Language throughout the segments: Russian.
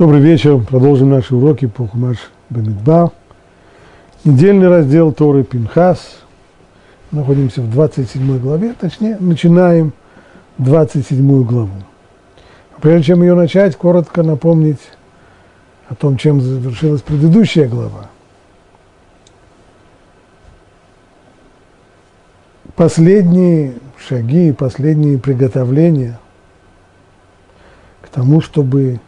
Добрый вечер. Продолжим наши уроки по Хумаш Бамидбар. Недельный раздел Торы Пинхас. Находимся в 27 главе, точнее, начинаем 27 главу. Прежде чем ее начать, коротко напомнить о том, чем завершилась предыдущая глава. Последние шаги, последние приготовления к тому, чтобы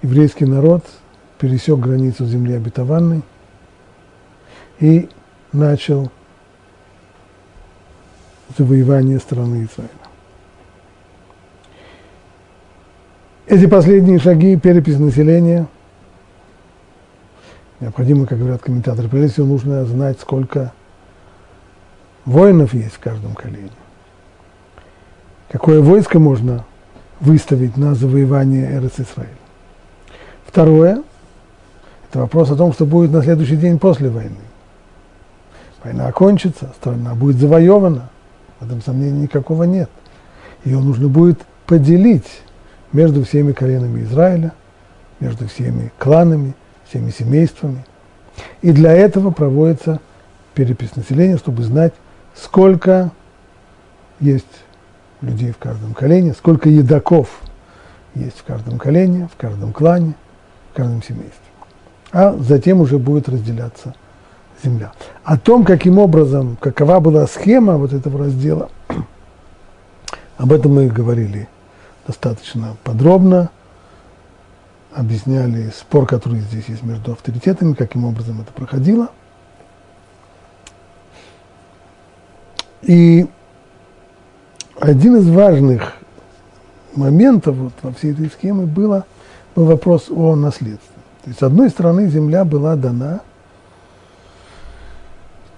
еврейский народ пересек границу земли обетованной и начал завоевание страны Израиля. Эти последние шаги, перепись населения, необходимо, как говорят комментаторы, прежде всего нужно знать, сколько воинов есть в каждом колене, какое войско можно выставить на завоевание Эрец-Исраиля. Второе – это вопрос о том, что будет на следующий день после войны. Война окончится, страна будет завоевана, в этом сомнения никакого нет. Ее нужно будет поделить между всеми коленами Израиля, между всеми кланами, всеми семействами. И для этого проводится перепись населения, чтобы знать, сколько есть людей в каждом колене, сколько едоков есть в каждом колене, в каждом клане, в каждом семействе. А затем уже будет разделяться земля. О том, каким образом, какова была схема вот этого раздела, об этом мы говорили достаточно подробно, объясняли спор, который здесь есть между авторитетами, каким образом это проходило. И один из важных моментов вот во всей этой схеме был вопрос о наследстве. То есть, с одной стороны, земля была дана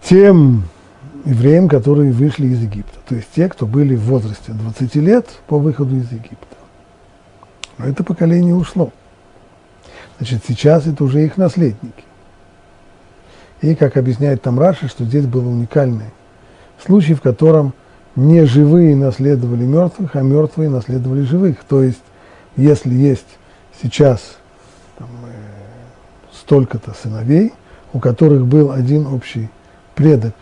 тем евреям, которые вышли из Египта, то есть те, кто были в возрасте 20 лет по выходу из Египта. Но это поколение ушло. Значит, сейчас это уже их наследники. И, как объясняет там Раши, что здесь был уникальный случай, в котором не живые наследовали мертвых, а мертвые наследовали живых. То есть, если есть сейчас столько-то сыновей, у которых был один общий предок,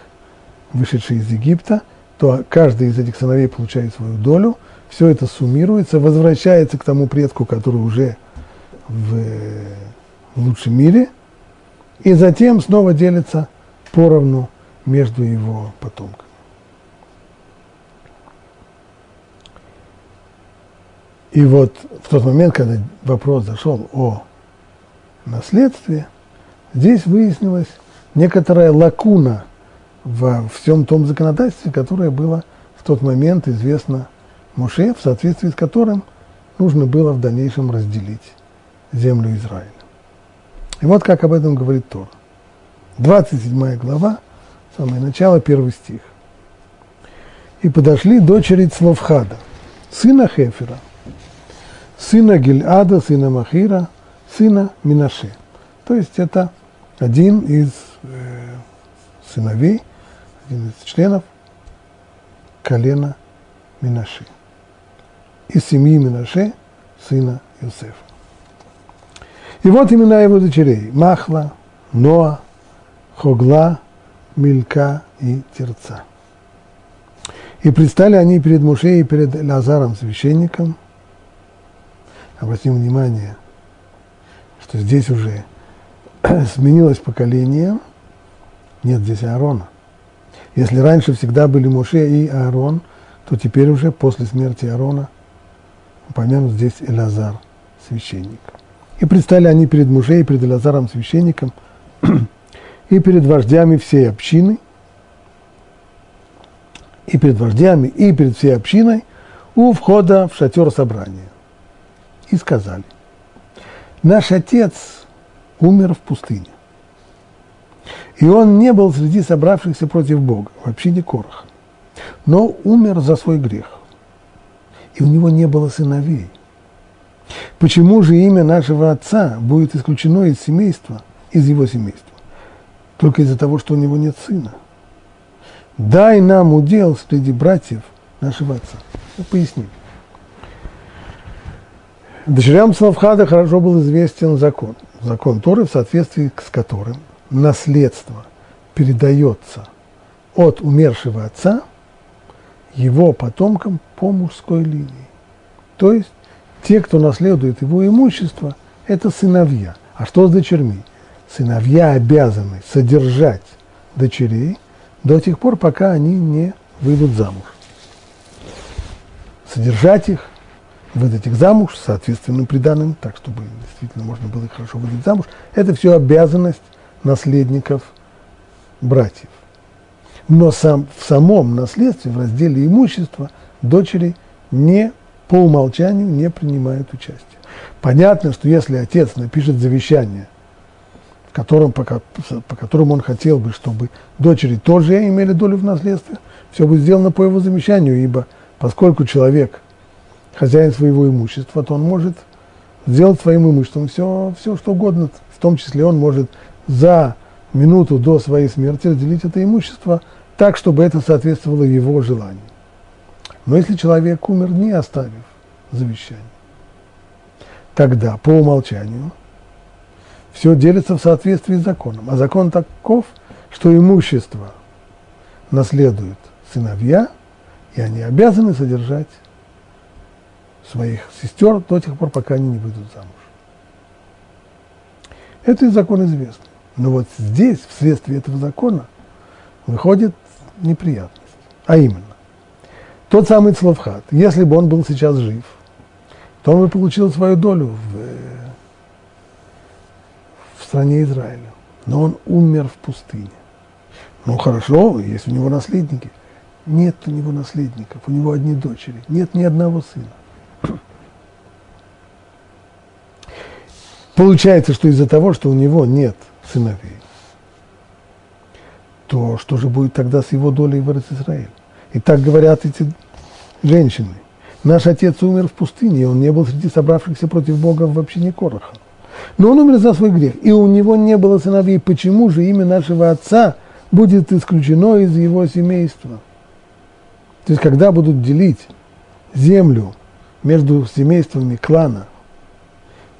вышедший из Египта, то каждый из этих сыновей получает свою долю, все это суммируется, возвращается к тому предку, который уже в лучшем мире, и затем снова делится поровну между его потомками. И вот в тот момент, когда вопрос зашел о наследстве, здесь выяснилась некоторая лакуна во всем том законодательстве, которое было в тот момент известно Моше, в соответствии с которым нужно было в дальнейшем разделить землю Израиля. И вот как об этом говорит Тора. 27 глава, самое начало, 1 стих. «И подошли дочери Цлофхада, сына Хефера, сына Гильада, сына Махира, сына Минаше». То есть это один из сыновей, один из членов колена Минаше, из семьи Минаше, сына Иосифа. И вот имена его дочерей: Махла, Ноа, Хогла, Милька и Тирца. И предстали они перед Моше и перед Элазаром, священником. Обратим внимание, что здесь уже сменилось поколение, нет здесь Аарона. Если раньше всегда были Моше и Аарон, то теперь уже после смерти Аарона упомянут здесь Элазар, священник. И предстали они перед Моше и перед Элазаром, священником, и перед вождями всей общины, и перед вождями, и перед всей общиной у входа в шатер собрания. И сказали: наш отец умер в пустыне, и он не был среди собравшихся против Бога, в общине Кораха, но умер за свой грех, и у него не было сыновей. Почему же имя нашего отца будет исключено из семейства, из его семейства? Только из-за того, что у него нет сына. Дай нам удел среди братьев нашего отца. Поясним. Дочерям Цлавхада хорошо был известен закон. Закон Торы, в соответствии с которым наследство передается от умершего отца его потомкам по мужской линии. То есть те, кто наследует его имущество, это сыновья. А что с дочерьми? Сыновья обязаны содержать дочерей до тех пор, пока они не выйдут замуж. Содержать их, выдать их замуж с соответственным приданым, так, чтобы действительно можно было их хорошо выдать замуж, это все обязанность наследников братьев. Но в самом наследстве, в разделе имущества, дочери не по умолчанию не принимают участие. Понятно, что если отец напишет завещание, по которому он хотел бы, чтобы дочери тоже имели долю в наследстве, все будет сделано по его завещанию, ибо поскольку человек хозяин своего имущества, то он может сделать своим имуществом все, что угодно, в том числе он может за минуту до своей смерти разделить это имущество так, чтобы это соответствовало его желанию. Но если человек умер, не оставив завещание, тогда по умолчанию все делится в соответствии с законом. А закон таков, что имущество наследуют сыновья, и они обязаны содержать своих сестер до тех пор, пока они не выйдут замуж. Это и закон известный. Но вот здесь, вследствие этого закона, выходит неприятность. А именно, тот самый Цлавхад, если бы он был сейчас жив, то он бы получил свою долю в стране Израиля. Но он умер в пустыне. Ну хорошо, есть у него наследники. Нет у него наследников, у него одни дочери, нет ни одного сына. Получается, что из-за того, что у него нет сыновей, то что же будет тогда с его долей в Эрец-Исраэль? И так говорят эти женщины. Наш отец умер в пустыне, и он не был среди собравшихся против Бога в общине Кораха. Но он умер за свой грех, и у него не было сыновей. Почему же имя нашего отца будет исключено из его семейства? То есть, когда будут делить землю между семействами клана,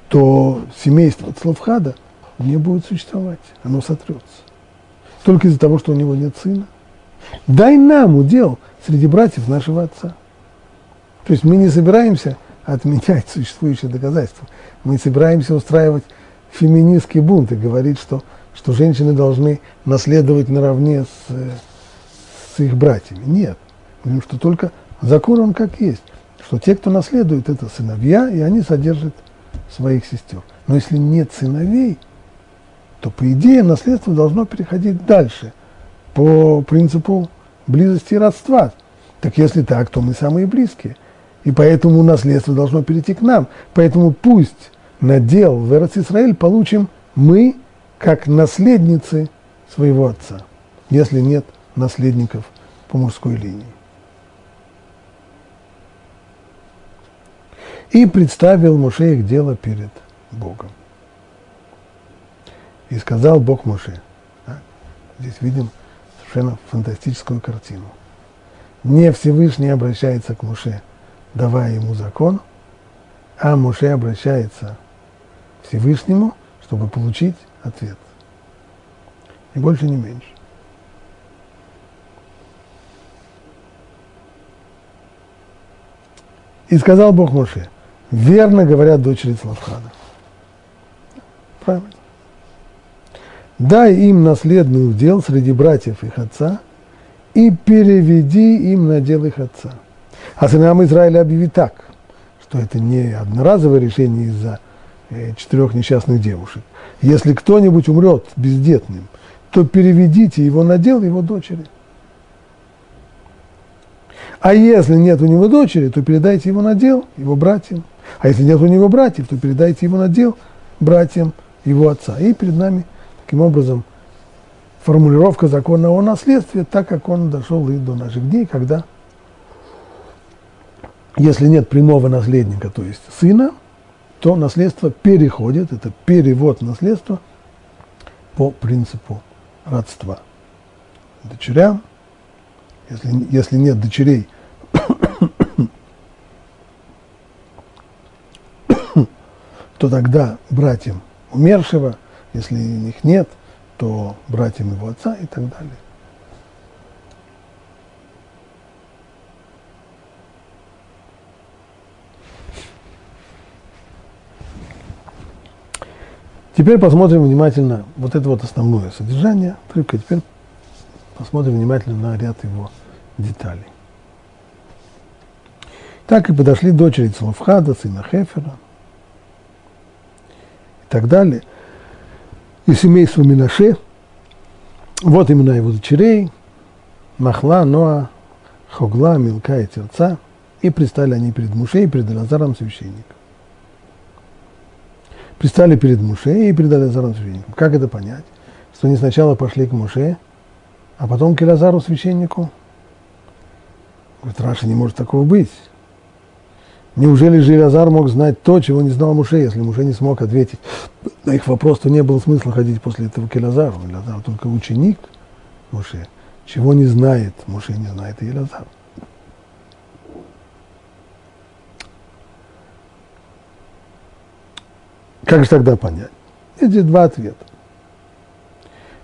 то семейство Цлавхада не будет существовать, оно сотрется. Только из-за того, что у него нет сына. Дай нам удел среди братьев нашего отца. То есть мы не собираемся отменять существующие доказательства. Мы собираемся устраивать феминистский бунт и говорить, что женщины должны наследовать наравне с их братьями. Нет. Потому что только закон он как есть. Что те, кто наследует, это сыновья, и они содержат своих сестер. Но если нет сыновей, то, по идее, наследство должно переходить дальше по принципу близости и родства. Так если так, то мы самые близкие. И поэтому наследство должно перейти к нам. Поэтому пусть надел в Эрец-Исраэль получим мы, как наследницы своего отца, если нет наследников по мужской линии. И представил Моше их дело перед Богом. И сказал Бог Моше. Здесь видим совершенно фантастическую картину. Не Всевышний обращается к Моше, давая ему закон, а Моше обращается к Всевышнему, чтобы получить ответ. Ни больше, ни меньше. И сказал Бог Моше, верно говорят дочери Цлавхада. Правильно. Дай им наследный удел среди братьев их отца и переведи им надел их отца. А сынам Израиля объяви так, что это не одноразовое решение из-за 4 несчастных девушек. Если кто-нибудь умрет бездетным, то переведите его надел его дочери. А если нет у него дочери, то передайте его надел его братьям. А если нет у него братьев, то передайте его надел братьям его отца. И перед нами таким образом формулировка закона о наследстве, так как он дошел и до наших дней, когда, если нет прямого наследника, то есть сына, то наследство переходит, это перевод наследства по принципу родства. Дочерям, если нет дочерей, то тогда братьям умершего, если их нет, то братьям его отца и так далее. Теперь посмотрим внимательно вот это вот основное содержание отрывка. Теперь посмотрим внимательно на ряд его деталей. Так и подошли дочери Целофхада, сына Хефера и так далее. И семейство Менаше. Вот имена его дочерей. Махла, Ноа, Хогла, Милка и Терца. И предстали они перед Муше и перед Элазаром священником. Пристали перед Муше и перед Элазаром священнику. Как это понять? Что они сначала пошли к Муше, а потом к Элазару священнику? Говорит, Раши, не может такого быть. Неужели же Элазар мог знать то, чего не знал Муше? Если Муше не смог ответить на их вопрос, то не было смысла ходить после этого к Элазару. Элазар только ученик Муше. Чего не знает Муше, не знает и Элазар. Как же тогда понять? Эти два ответа.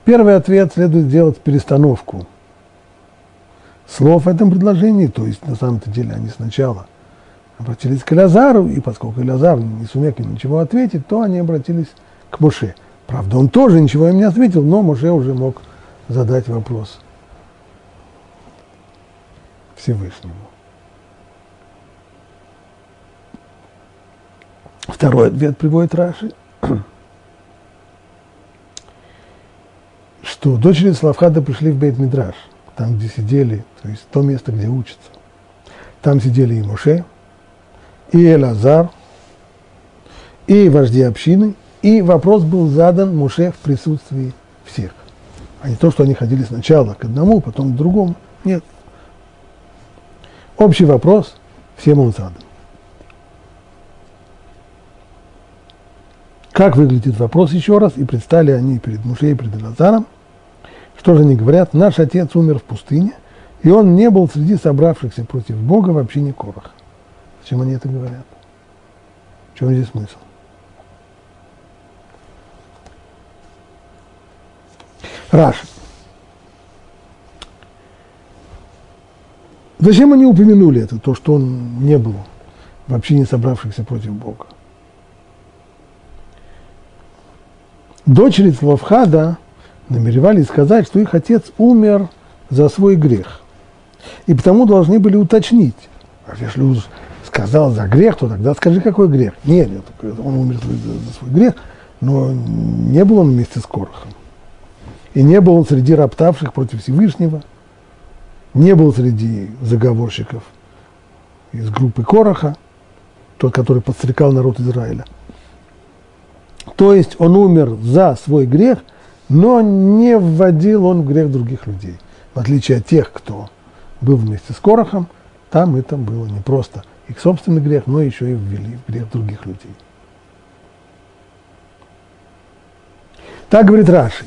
Первый ответ: следует делать перестановку слов в этом предложении, то есть на самом-то деле они сначала обратились к Элазару, и поскольку Элазар не сумел им ничего ответить, то они обратились к Муше. Правда, он тоже ничего им не ответил, но Муше уже мог задать вопрос Всевышнему. Второй ответ приводит Раши, что дочери Целофхада пришли в Бейт-Мидраш, там, где сидели, то есть то место, где учатся. Там сидели и Муше, и Элазар, и вожди общины, и вопрос был задан Муше в присутствии всех. А не то, что они ходили сначала к одному, потом к другому. Нет. Общий вопрос всем он задан. Как выглядит вопрос еще раз, и предстали они перед Муше и перед Элазаром. Что же они говорят? Наш отец умер в пустыне, и он не был среди собравшихся против Бога в общине Кораха. Зачем они это говорят? В чем здесь смысл? Раши. Зачем они упомянули это, то, что он не был в общине собравшихся против Бога? Дочери Целофхада намеревались сказать, что их отец умер за свой грех. И потому должны были уточнить. А если он сказал за грех, то тогда скажи, какой грех. Нет, он умер за свой грех, но не был он вместе с Корахом. И не был он среди роптавших против Всевышнего, не был среди заговорщиков из группы Кораха, тот, который подстрекал народ Израиля. То есть он умер за свой грех, но не вводил он в грех других людей. В отличие от тех, кто был вместе с Корахом, там это было не просто их собственный грех, но еще и ввели в грех других людей. Так говорит Раши.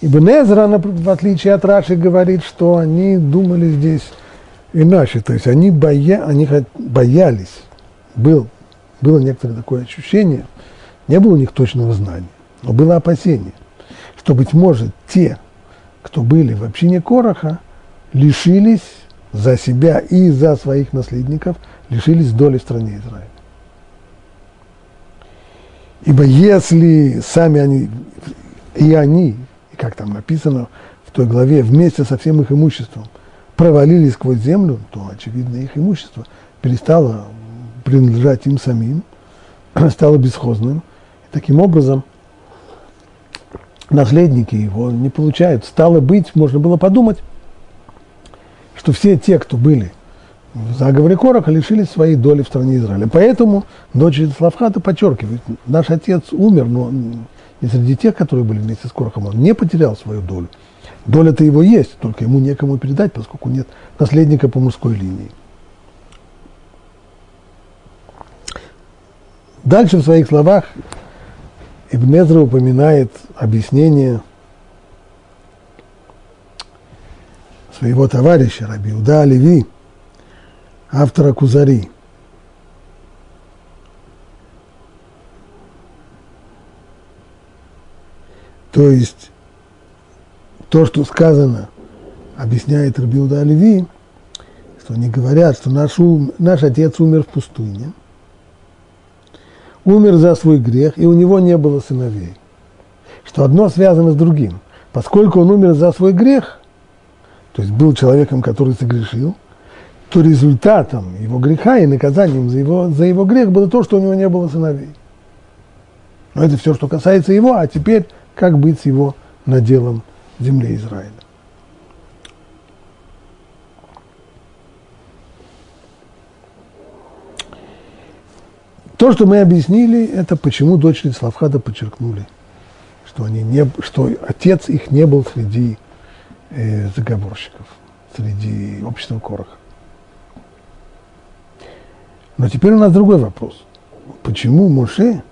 Ибн Эзра, в отличие от Раши, говорит, что они думали здесь иначе. То есть они боялись, Было некоторое такое ощущение, не было у них точного знания, но было опасение, что, быть может, те, кто были в общине Кораха, лишились за себя и за своих наследников, лишились доли в стране Израиля. Ибо если сами они, и как там написано в той главе, вместе со всем их имуществом провалились сквозь землю, то, очевидно, их имущество перестало принадлежать им самим, стало бесхозным. И таким образом, наследники его не получают. Стало быть, можно было подумать, что все те, кто были в заговоре Кораха, лишились своей доли в стране Израиля. Поэтому дочери Целофхада подчеркивает, наш отец умер, но не среди тех, которые были вместе с Корахом, он не потерял свою долю. Доля-то его есть, только ему некому передать, поскольку нет наследника по мужской линии. Дальше в своих словах Ибн Эзра упоминает объяснение своего товарища, раби Иуда Леви, автора Кузари, То есть то, что сказано, объясняет Раби Иуда а-Леви, что они говорят, что наш отец умер в пустыне, умер за свой грех, и у него не было сыновей. Что одно связано с другим. Поскольку он умер за свой грех, то есть был человеком, который согрешил, то результатом его греха и наказанием за его грех было то, что у него не было сыновей. Но это все, что касается его, а теперь как быть с его наделом земли Израиля. То, что мы объяснили, это почему дочери Цлавхада подчеркнули, что отец их не был среди заговорщиков, среди общества Кораха. Но теперь у нас другой вопрос. Почему Моше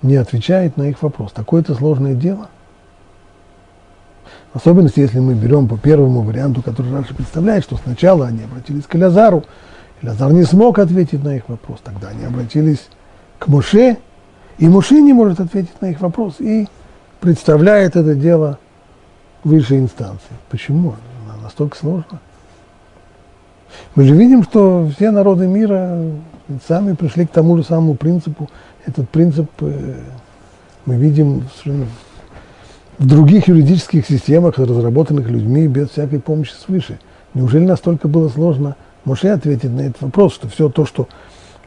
не отвечает на их вопрос? Такое-то сложное дело. В особенности, если мы берем по первому варианту, который Раши представляет, что сначала они обратились к Элязару, Элязар не смог ответить на их вопрос, тогда они обратились к Моше, и Моше не может ответить на их вопрос, и представляет это дело высшей инстанции. Почему? Настолько сложно. Мы же видим, что все народы мира сами пришли к тому же самому принципу. Этот принцип мы видим в других юридических системах, разработанных людьми без всякой помощи свыше. Неужели настолько было сложно Моше ответить на этот вопрос, что все то, что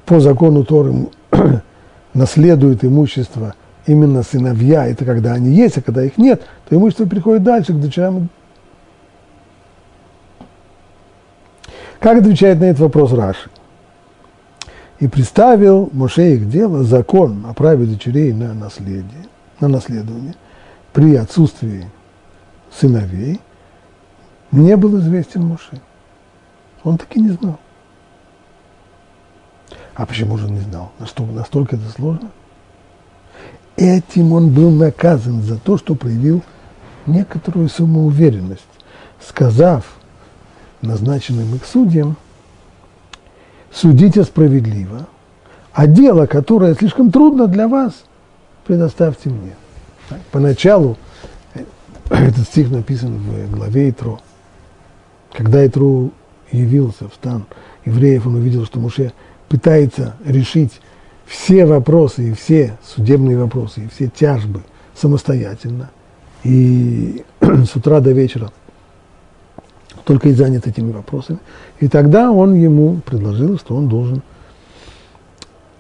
по закону Торы наследует имущество именно сыновья, это когда они есть, а когда их нет, то имущество переходит дальше к дочерям. Как отвечает на этот вопрос Раши? И представил Моше их дело, закон о праве дочерей на наследование при отсутствии сыновей, не был известен Моше. Он таки не знал. А почему же он не знал? Настолько это сложно? Этим он был наказан за то, что проявил некоторую самоуверенность, сказав назначенным их судьям: судите справедливо, а дело, которое слишком трудно для вас, предоставьте мне. Так, поначалу этот стих написан в главе Итро. Когда Итро явился в стан евреев, он увидел, что Моше пытается решить все вопросы и все судебные вопросы, и все тяжбы самостоятельно. И с утра до вечера только и занят этими вопросами. И тогда он ему предложил, что он должен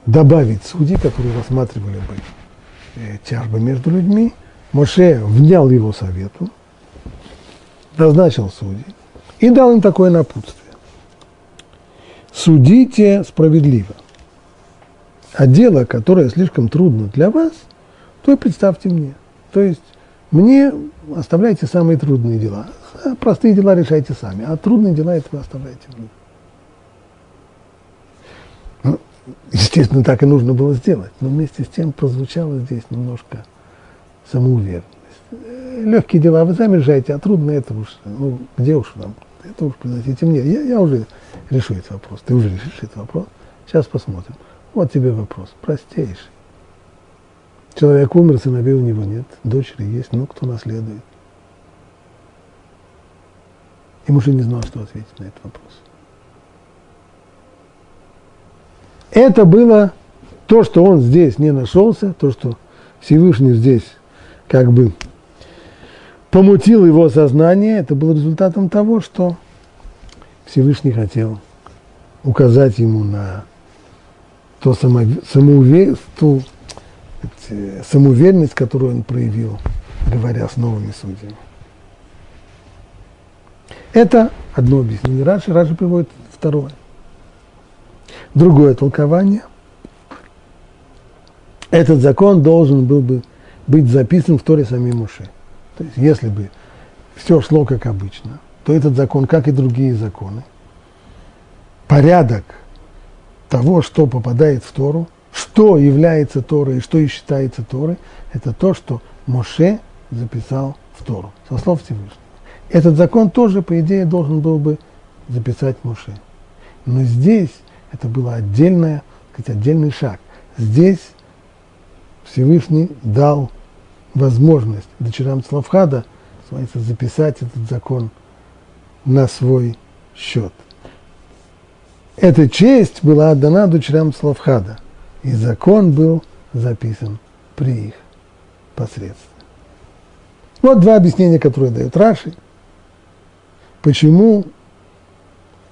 добавить судей, которые рассматривали бы тяжбы между людьми. Моше внял его совету, назначил судей и дал им такое напутствие: судите справедливо, а дело, которое слишком трудно для вас, то и представьте мне. То есть мне оставляйте самые трудные дела. Простые дела решайте сами, а трудные дела это вы оставляете мне. Ну, естественно, так и нужно было сделать, но вместе с тем прозвучало здесь немножко самоуверенность. Легкие дела вы сами решаете, а трудные это уж, где уж вам, это уж приносите мне. Я уже решу этот вопрос, ты уже решишь этот вопрос, сейчас посмотрим. Вот тебе вопрос, простейший. Человек умер, сыновей у него нет, дочери есть, но кто наследует? И Моше не знал, что ответить на этот вопрос. Это было то, что он здесь не нашелся, то, что Всевышний здесь как бы помутил его сознание, это было результатом того, что Всевышний хотел указать ему на ту самоуверенность, которую он проявил, говоря с новыми судьями. Это одно объяснение Раши, Раши приводит второе. Другое толкование. Этот закон должен был бы быть записан в Торе самим Моше. То есть, если бы все шло как обычно, то этот закон, как и другие законы, порядок того, что попадает в Тору, что является Торой и что считается Торой, это то, что Моше записал в Тору, со слов Всевышнего. Этот закон тоже, по идее, должен был бы записать Моше. Но здесь это был отдельный шаг. Здесь Всевышний дал возможность дочерям Тлавхада записать этот закон на свой счет. Эта честь была отдана дочерям Тлавхада, и закон был записан при их посредстве. Вот два объяснения, которые дает Раши. Почему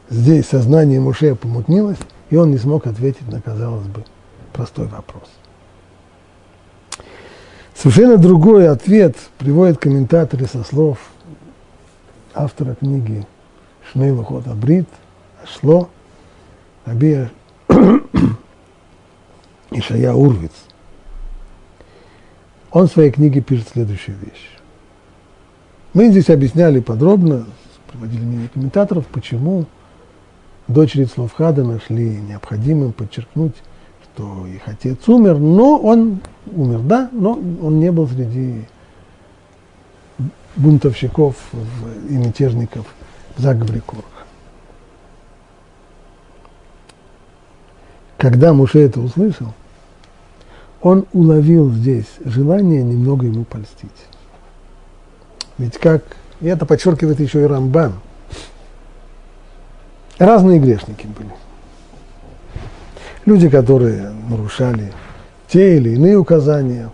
здесь сознание Моше помутнилось, и он не смог ответить на, казалось бы, простой вопрос. Совершенно другой ответ приводят комментаторы со слов автора книги Шней Лухот Абрит, Ашло, Раби Ишая Урвиц. Он в своей книге пишет следующую вещь. Мы здесь объясняли подробно, приводили мнение комментаторов, почему дочери Тлавхада нашли необходимым подчеркнуть, что их отец умер, но он умер, да, но он не был среди бунтовщиков и мятежников в заговоре Корах. Когда Моше это услышал, он уловил здесь желание немного ему польстить. Ведь как, и это подчеркивает еще и Рамбан, разные грешники были. Люди, которые нарушали те или иные указания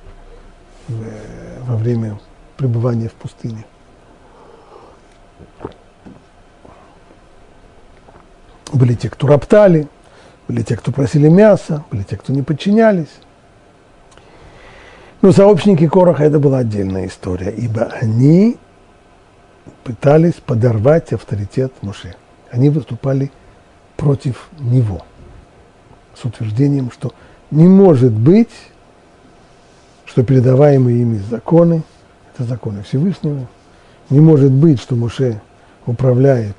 во время пребывания в пустыне. Были те, кто роптали, были те, кто просили мяса, были те, кто не подчинялись. Но сообщники Кораха – это была отдельная история, ибо они пытались подорвать авторитет Моше. Они выступали против него с утверждением, что не может быть, что передаваемые ими законы – это законы Всевышнего, не может быть, что Моше управляет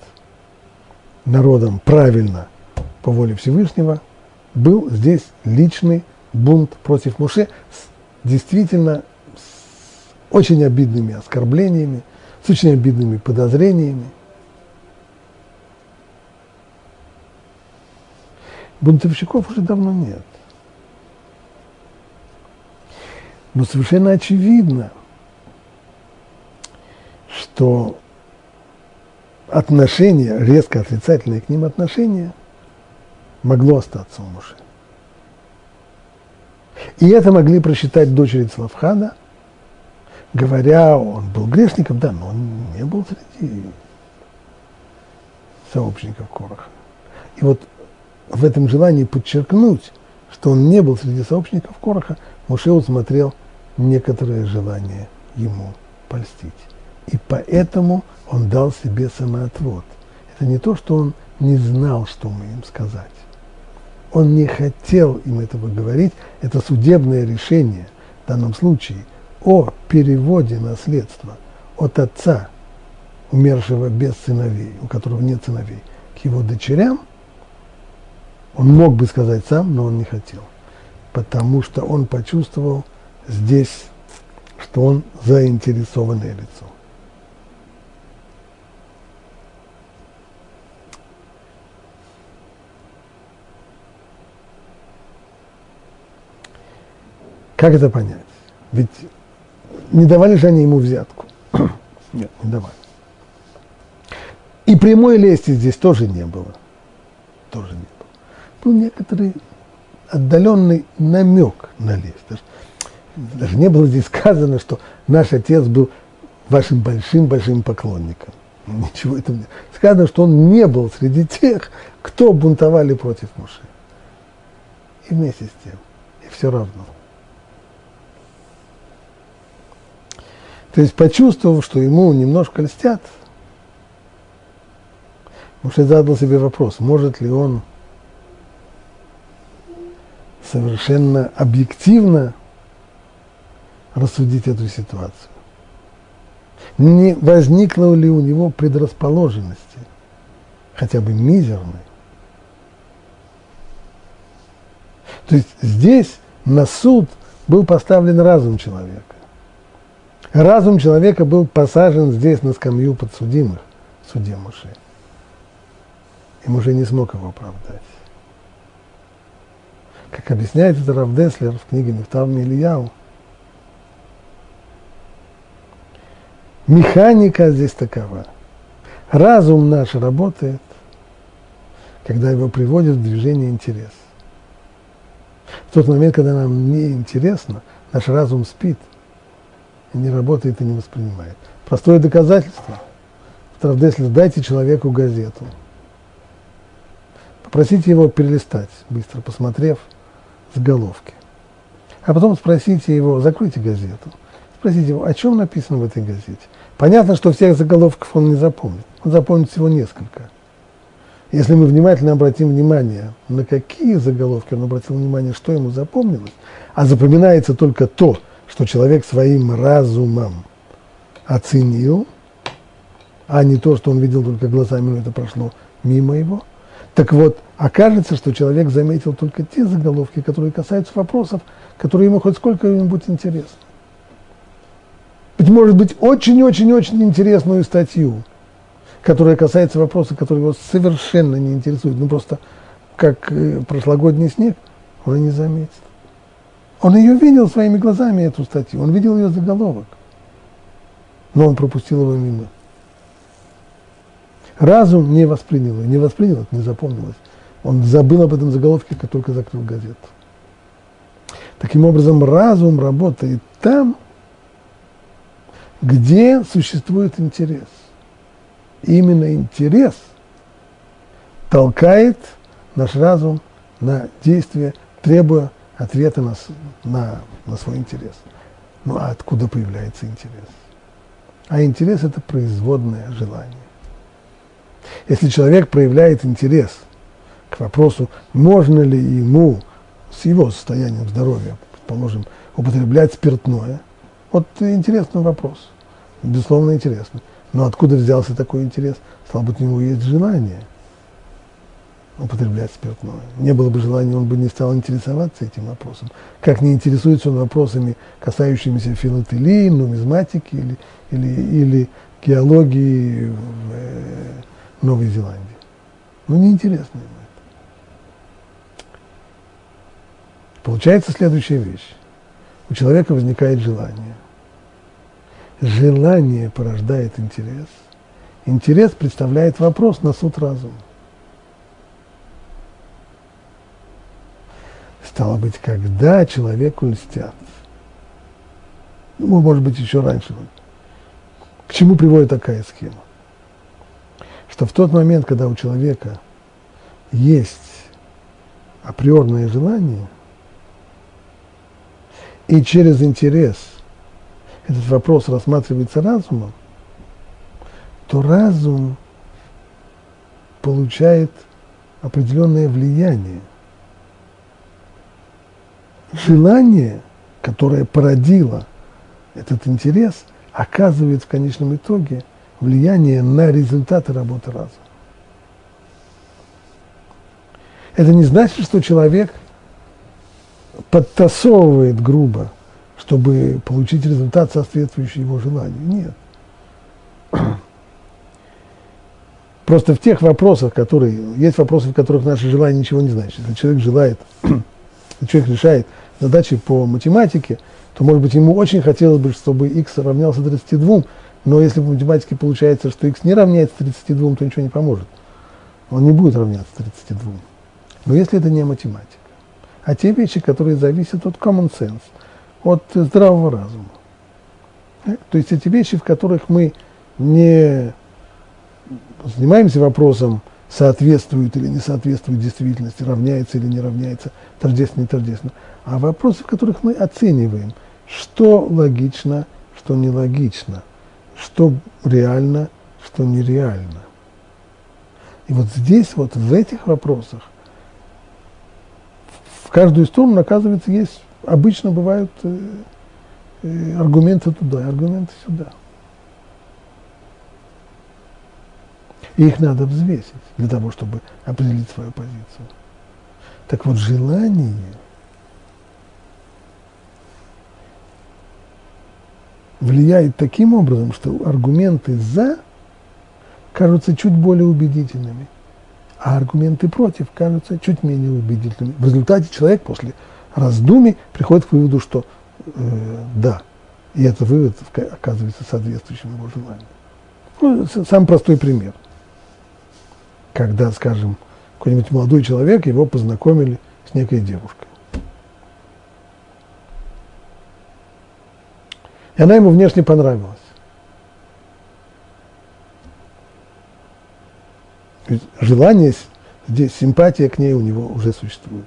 народом правильно по воле Всевышнего. Был здесь личный бунт против Моше с действительно с очень обидными оскорблениями, с очень обидными подозрениями. Бунтовщиков уже давно нет. Но совершенно очевидно, что отношение, резко отрицательное к ним отношение, могло остаться у Моше. И это могли просчитать дочери Тлавхада, говоря, он был грешником, да, но он не был среди сообщников Кораха. И вот в этом желании подчеркнуть, что он не был среди сообщников Кораха, Моше усмотрел некоторое желание ему польстить. И поэтому он дал себе самоотвод. Это не то, что он не знал, что мы им сказать. Он не хотел им этого говорить. Это судебное решение, в данном случае, о переводе наследства от отца, умершего без сыновей, у которого нет сыновей, к его дочерям, он мог бы сказать сам, но он не хотел. Потому что он почувствовал здесь, что он заинтересованное лицо. Как это понять? Ведь не давали же они ему взятку. Нет, не давали. И прямой лести здесь тоже не было. Тоже не было. Был некоторый отдаленный намек на лесть. Даже не было здесь сказано, что наш отец был вашим большим-большим поклонником. Ничего этого нет. Сказано, что он не был среди тех, кто бунтовали против Моше. И вместе с тем, и все равно. То есть, почувствовав, что ему немножко льстят, Моше задал себе вопрос, может ли он совершенно объективно рассудить эту ситуацию. Не возникло ли у него предрасположенности, хотя бы мизерной? То есть, здесь на суд был поставлен разум человека. Разум человека был посажен здесь на скамью подсудимых в суде Моше. И Моше не смог его оправдать. Как объясняет это Рав Деслер в книге Мифтав Мильяу, Механика здесь такова. Разум наш работает, когда его приводит в движение интерес. В тот момент, когда нам неинтересно, наш разум спит, не работает и не воспринимает. Простое доказательство. В Травдесле дайте человеку газету. Попросите его перелистать, быстро посмотрев с головки. А потом спросите его, закройте газету. Спросите его, о чем написано в этой газете. Понятно, что всех заголовков он не запомнит. Он запомнит всего несколько. Если мы внимательно обратим внимание, на какие заголовки он обратил внимание, что ему запомнилось, а запоминается только то, что человек своим разумом оценил, а не то, что он видел только глазами, но это прошло мимо его. Так вот, окажется, что человек заметил только те заголовки, которые касаются вопросов, которые ему хоть сколько-нибудь интересны. Ведь может быть очень-очень-очень интересную статью, которая касается вопроса, который его совершенно не интересует. Ну просто как прошлогодний снег, он и не заметил. Он ее видел своими глазами, эту статью, он видел ее заголовок, но он пропустил его мимо. Разум не воспринял ее, это не запомнилось. Он забыл об этом заголовке, как только закрыл газету. Таким образом, разум работает там, где существует интерес. Именно интерес толкает наш разум на действие, требуя ответа на свой интерес. Ну а откуда появляется интерес? А интерес – это производное желание. Если человек проявляет интерес к вопросу, можно ли ему с его состоянием здоровья, предположим, употреблять спиртное, вот интересный вопрос, безусловно интересный. Но откуда взялся такой интерес? Стало быть, у него есть желание употреблять спиртное. Не было бы желания, он бы не стал интересоваться этим вопросом. Как не интересуется он вопросами, касающимися филателии, нумизматики или геологии в Новой Зеландии. Ну, неинтересно ему это. Получается следующая вещь. У человека возникает желание. Желание порождает интерес. Интерес представляет вопрос на суд разума. Стало быть, когда человеку льстят, ну, может быть, еще раньше, к чему приводит такая схема? Что в тот момент, когда у человека есть априорное желание, и через интерес этот вопрос рассматривается разумом, то разум получает определенное влияние. Желание, которое породило этот интерес, оказывает в конечном итоге влияние на результаты работы разума. Это не значит, что человек подтасовывает грубо, чтобы получить результат, соответствующий его желанию. Нет. Просто в тех вопросах, которые... Есть вопросы, в которых наше желание ничего не значит. Если человек желает, если человек решает задачи по математике, то, может быть, ему очень хотелось бы, чтобы x равнялся 32, но если в математике получается, что x не равняется 32, то ничего не поможет. Он не будет равняться 32. Но если это не математика, а те вещи, которые зависят от common sense, от здравого разума. То есть эти вещи, в которых мы не занимаемся вопросом, соответствует или не соответствует действительности, равняется или не равняется, тождественно, не тождественно, а вопросы, в которых мы оцениваем, что логично, что нелогично, что реально, что нереально. И вот здесь, вот в этих вопросах, в каждую сторону, оказывается, есть, обычно бывают аргументы туда, аргументы сюда. И их надо взвесить для того, чтобы определить свою позицию. Так вот, желание влияет таким образом, что аргументы «за» кажутся чуть более убедительными, а аргументы «против» кажутся чуть менее убедительными. В результате человек после раздумий приходит к выводу, что «да, И этот вывод оказывается соответствующим его желанию. Ну, самый простой пример. Когда, скажем, какой-нибудь молодой человек, его познакомили с некой девушкой. И она ему внешне понравилась. Ведь желание здесь, симпатия к ней у него уже существует.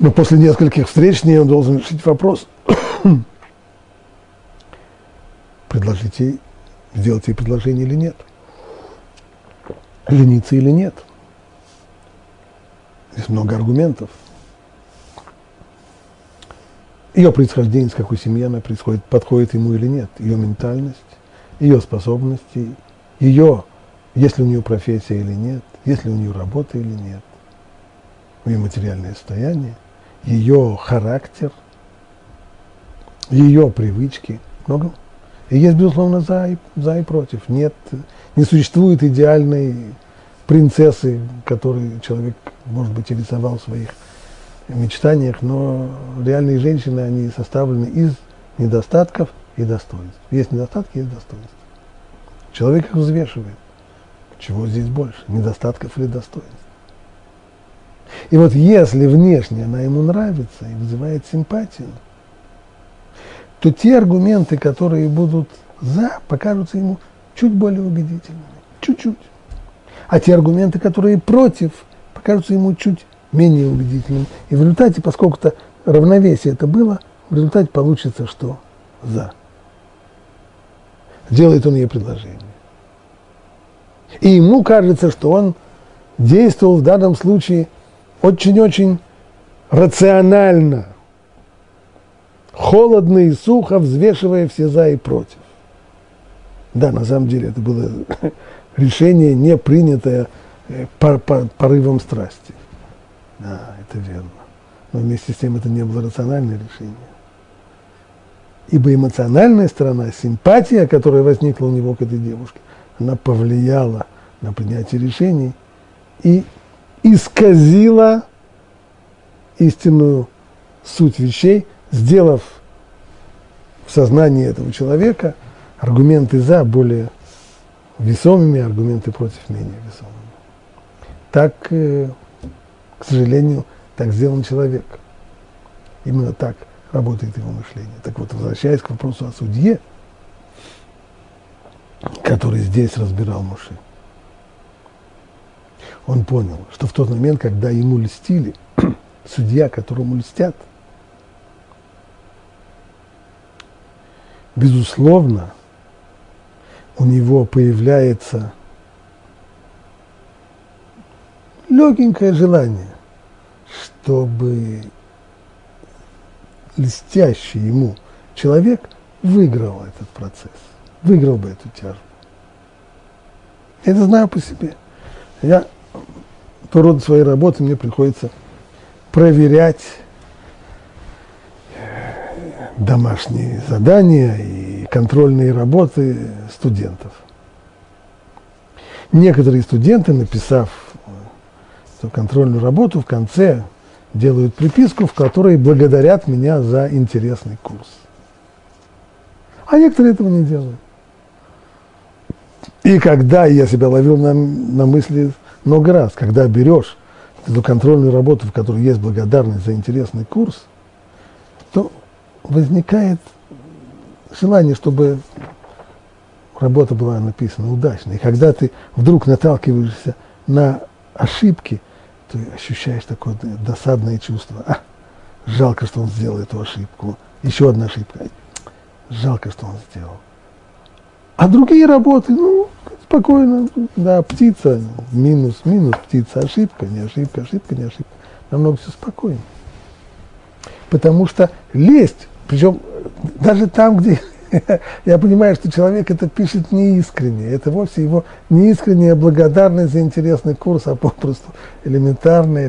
Но после нескольких встреч с ней он должен решить вопрос, предложить ей, сделать ей предложение или нет, жениться или нет. Здесь много аргументов. Ее происхождение, с какой семьи она происходит, подходит ему или нет, ее ментальность, ее способности, ее, есть ли у нее профессия или нет, есть ли у нее работа или нет, ее материальное состояние, ее характер, ее привычки. Много. И есть, безусловно, за и против. Нет, не существует идеальной принцессы, которую человек, может быть, и рисовал в своих мечтаниях, но реальные женщины, они составлены из недостатков и достоинств. Есть недостатки, есть достоинства. Человек их взвешивает. Чего здесь больше, недостатков или достоинств? И вот если внешне она ему нравится и вызывает симпатию, то те аргументы, которые будут «за», покажутся ему чуть более убедительными. Чуть-чуть. А те аргументы, которые «против», покажутся ему чуть менее убедительными. И в результате, поскольку-то равновесие это было, в результате получится, что «за». Делает он ей предложение. И ему кажется, что он действовал в данном случае очень-очень рационально, холодно и сухо, взвешивая все за и против. Да, на самом деле это было решение, не принятое порывом страсти. Да, это верно. Но вместе с тем это не было рациональное решение. Ибо эмоциональная сторона, симпатия, которая возникла у него к этой девушке, она повлияла на принятие решений и исказила истинную суть вещей, сделав в сознании этого человека аргументы «за» более весомыми, аргументы «против» менее весомыми. Так, к сожалению, так сделан человек. Именно так работает его мышление. Так вот, возвращаясь к вопросу о судье, который здесь разбирал Моше, он понял, что в тот момент, когда ему льстили, судья, которому льстят, безусловно, у него появляется легенькое желание, чтобы льстящий ему человек выиграл этот процесс, выиграл бы эту тяжбу. Я это знаю по себе. Я по роду своей работы, мне приходится проверять домашние задания и контрольные работы студентов. Некоторые студенты, написав контрольную работу, в конце делают приписку, в которой благодарят меня за интересный курс. А некоторые этого не делают. И когда, я себя ловил на мысли много раз, когда берешь эту контрольную работу, в которой есть благодарность за интересный курс, то возникает желание, чтобы работа была написана удачно. И когда ты вдруг наталкиваешься на ошибки, ты ощущаешь такое досадное чувство. А, жалко, что он сделал эту ошибку. Еще одна ошибка. Жалко, что он сделал. А другие работы, ну, спокойно, да, птица, минус, птица, ошибка, не ошибка. Намного все спокойно. Потому что лезть, причем даже там, где я понимаю, что человек это пишет неискренне, это вовсе его неискренняя благодарность за интересный курс, а попросту элементарная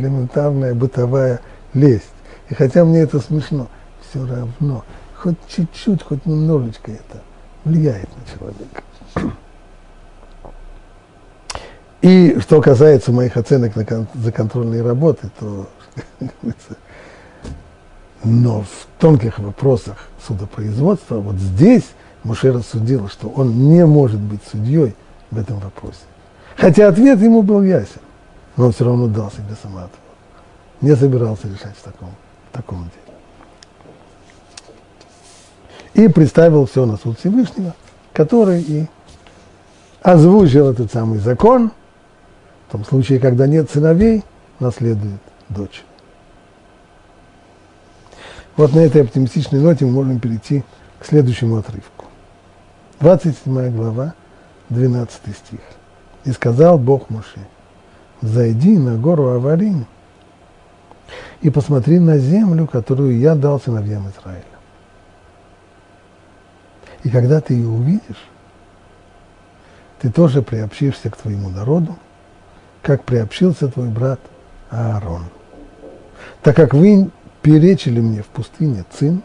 бытовая лесть. И хотя мне это смешно, все равно, хоть чуть-чуть, хоть немножечко это влияет на человека. И что касается моих оценок за контрольные работы, то Но в тонких вопросах судопроизводства вот здесь Моше рассудил, что он не может быть судьей в этом вопросе. Хотя ответ ему был ясен, но он все равно дал себе самоотвод. Не собирался решать в таком деле. И представил все на суд Всевышнего, который и озвучил этот самый закон. В том случае, когда нет сыновей, наследует дочь. Вот на этой оптимистичной ноте мы можем перейти к следующему отрывку. 27 глава, 12 стих. «И сказал Бог Моше: взойди на гору Аварим и посмотри на землю, которую я дал сыновьям Израиля. И когда ты ее увидишь, ты тоже приобщишься к твоему народу, как приобщился твой брат Аарон. Так как вы перечили мне в пустыне Цин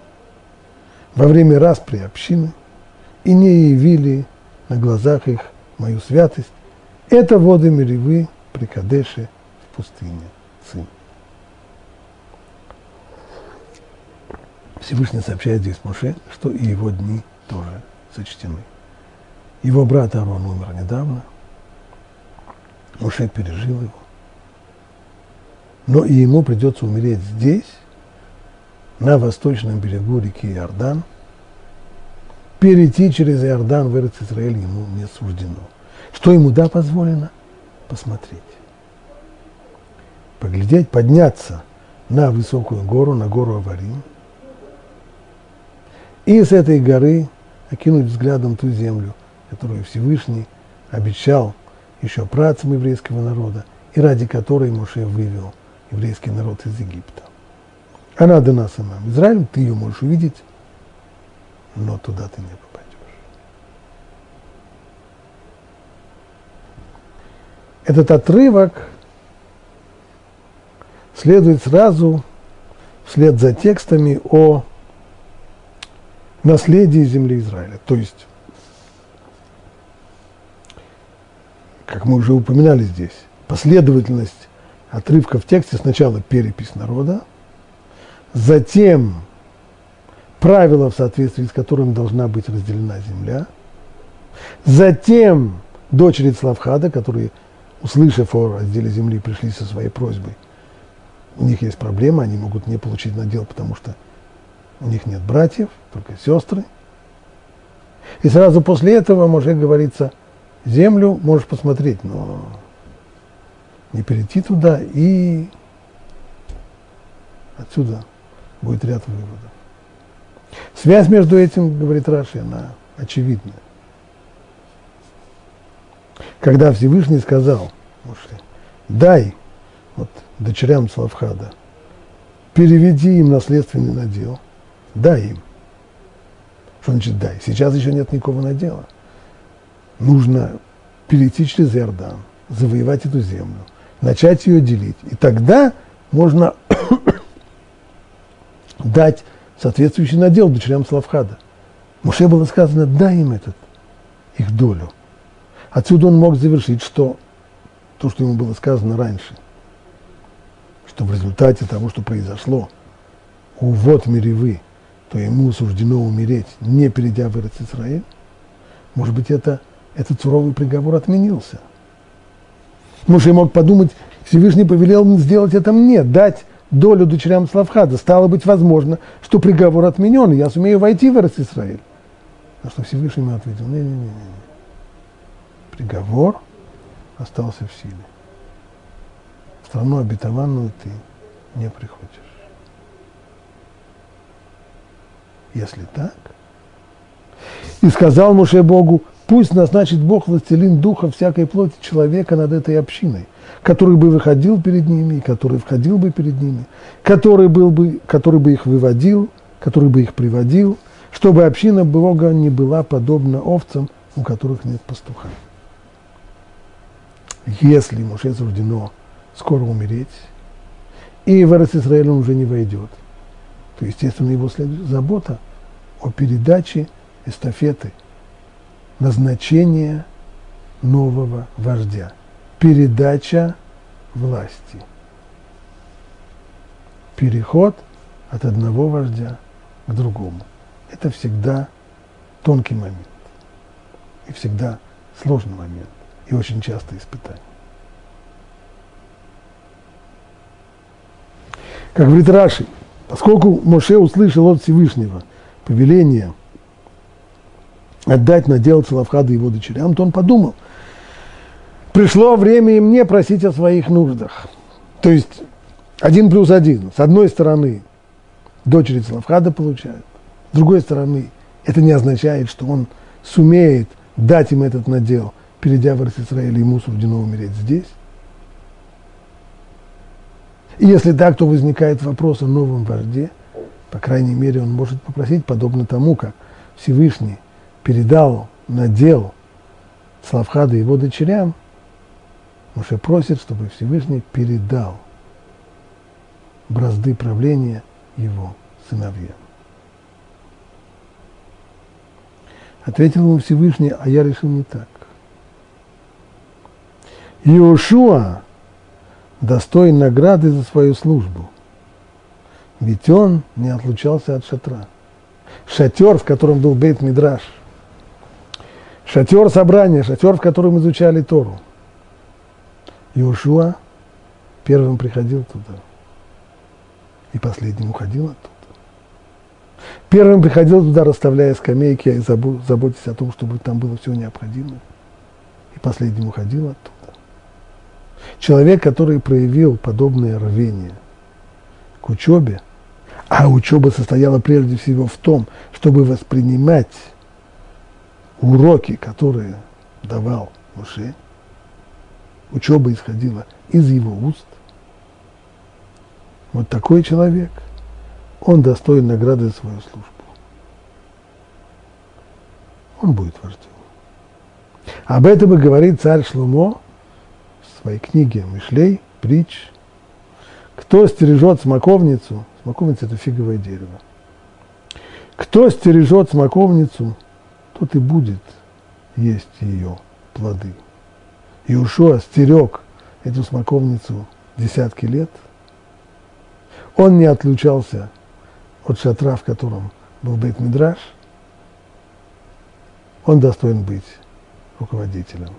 во время распри общины и не явили на глазах их мою святость, это воды Меривы при Кадеше в пустыне Цин». Всевышний сообщает здесь Моше, что и его дни тоже сочтены. Его брат Аарон умер недавно, Моше пережил его, но и ему придется умереть здесь, на восточном берегу реки Иордан. Перейти через Иордан в Эрец-Исраэль ему не суждено. Что ему, да, позволено? Посмотреть. Поглядеть, подняться на высокую гору, на гору Аварим, и с этой горы окинуть взглядом ту землю, которую Всевышний обещал еще працам еврейского народа, и ради которой Моше вывел еврейский народ из Египта. Она дана самому Израилю, ты ее можешь увидеть, но туда ты не попадешь. Этот отрывок следует сразу, вслед за текстами о наследии земли Израиля. То есть, как мы уже упоминали здесь, последовательность отрывка в тексте: сначала перепись народа, затем правила, в соответствии с которым должна быть разделена земля, затем дочери Цлавхада, которые, услышав о разделе земли, пришли со своей просьбой. У них есть проблема, они могут не получить надел, потому что у них нет братьев, только сестры. И сразу после этого Моше говорится: землю можешь посмотреть, но не перейти туда, и отсюда будет ряд выводов. Связь между этим, говорит Раши, она очевидна. Когда Всевышний сказал Моше: дай дочерям Цлавхада, переведи им наследственный надел, дай им. Что значит дай? Сейчас еще нет никакого надела. Нужно перейти через Иордан, завоевать эту землю, начать ее делить. И тогда можно дать соответствующий надел дочерям Цлавхада. Моше было сказано: дай им их долю. Отсюда он мог завершить, что то, что ему было сказано раньше, что в результате того, что произошло у вод Меривы, то ему суждено умереть, не перейдя в Эрец-Исраэль. Может быть, этот суровый приговор отменился. Моше мог подумать: Всевышний повелел сделать это мне, дать долю дочерям Цлавхада. Стало быть, возможно, что приговор отменен, и я сумею войти в Эрец-Исраэль. На что Всевышний ему ответил: не-не-не, приговор остался в силе. В страну обетованную ты не приходишь. Если так... И сказал Моше Богу: пусть назначит Бог властелин духа всякой плоти человека над этой общиной, который бы выходил перед ними, который входил бы перед ними, который бы их выводил, который бы их приводил, чтобы община Бога не была подобна овцам, у которых нет пастуха. Если Моше суждено скоро умереть, и в Эрец-Исраэль он уже не войдет, то, естественно, его следует забота о передаче эстафеты, назначение нового вождя, передача власти, переход от одного вождя к другому. Это всегда тонкий момент, и всегда сложный момент, и очень часто испытание. Как говорит Раши, поскольку Моше услышал от Всевышнего повеление отдать надел Целавхада его дочерям, то он подумал: пришло время и мне просить о своих нуждах. То есть 1+1. С одной стороны, дочери Целавхада получают, с другой стороны, это не означает, что он сумеет дать им этот надел, перейдя в Эрец-Исраэль, ему суждено умереть здесь. И если так, то возникает вопрос о новом вожде. По крайней мере, он может попросить, подобно тому, как Всевышний передал надел Целавхада его дочерям, Моше просит, чтобы Всевышний передал бразды правления его сыновьям. Ответил ему Всевышний: а я решил не так. Иешуа достоин награды за свою службу, ведь он не отлучался от шатра. Шатер, в котором был Бейт-Мидраш, шатер собрания, шатер, в котором изучали Тору. Иешуа первым приходил туда и последним уходил оттуда. Первым приходил туда, расставляя скамейки и заботясь о том, чтобы там было все необходимое, и последним уходил оттуда. Человек, который проявил подобное рвение к учебе, а учеба состояла прежде всего в том, чтобы воспринимать уроки, которые давал Моше, учеба исходила из его уст, вот такой человек, он достоин награды за свою службу. Он будет вождем. Об этом и говорит царь Шломо в своей книге «Мишлей», «Притч». Кто стережет смоковницу, смоковница – это фиговое дерево. Кто стережет смоковницу, тот и будет есть ее плоды. Иешуа стерег эту смоковницу десятки лет. Он не отлучался от шатра, в котором был Бейт-Мидраш. Он достоин быть руководителем.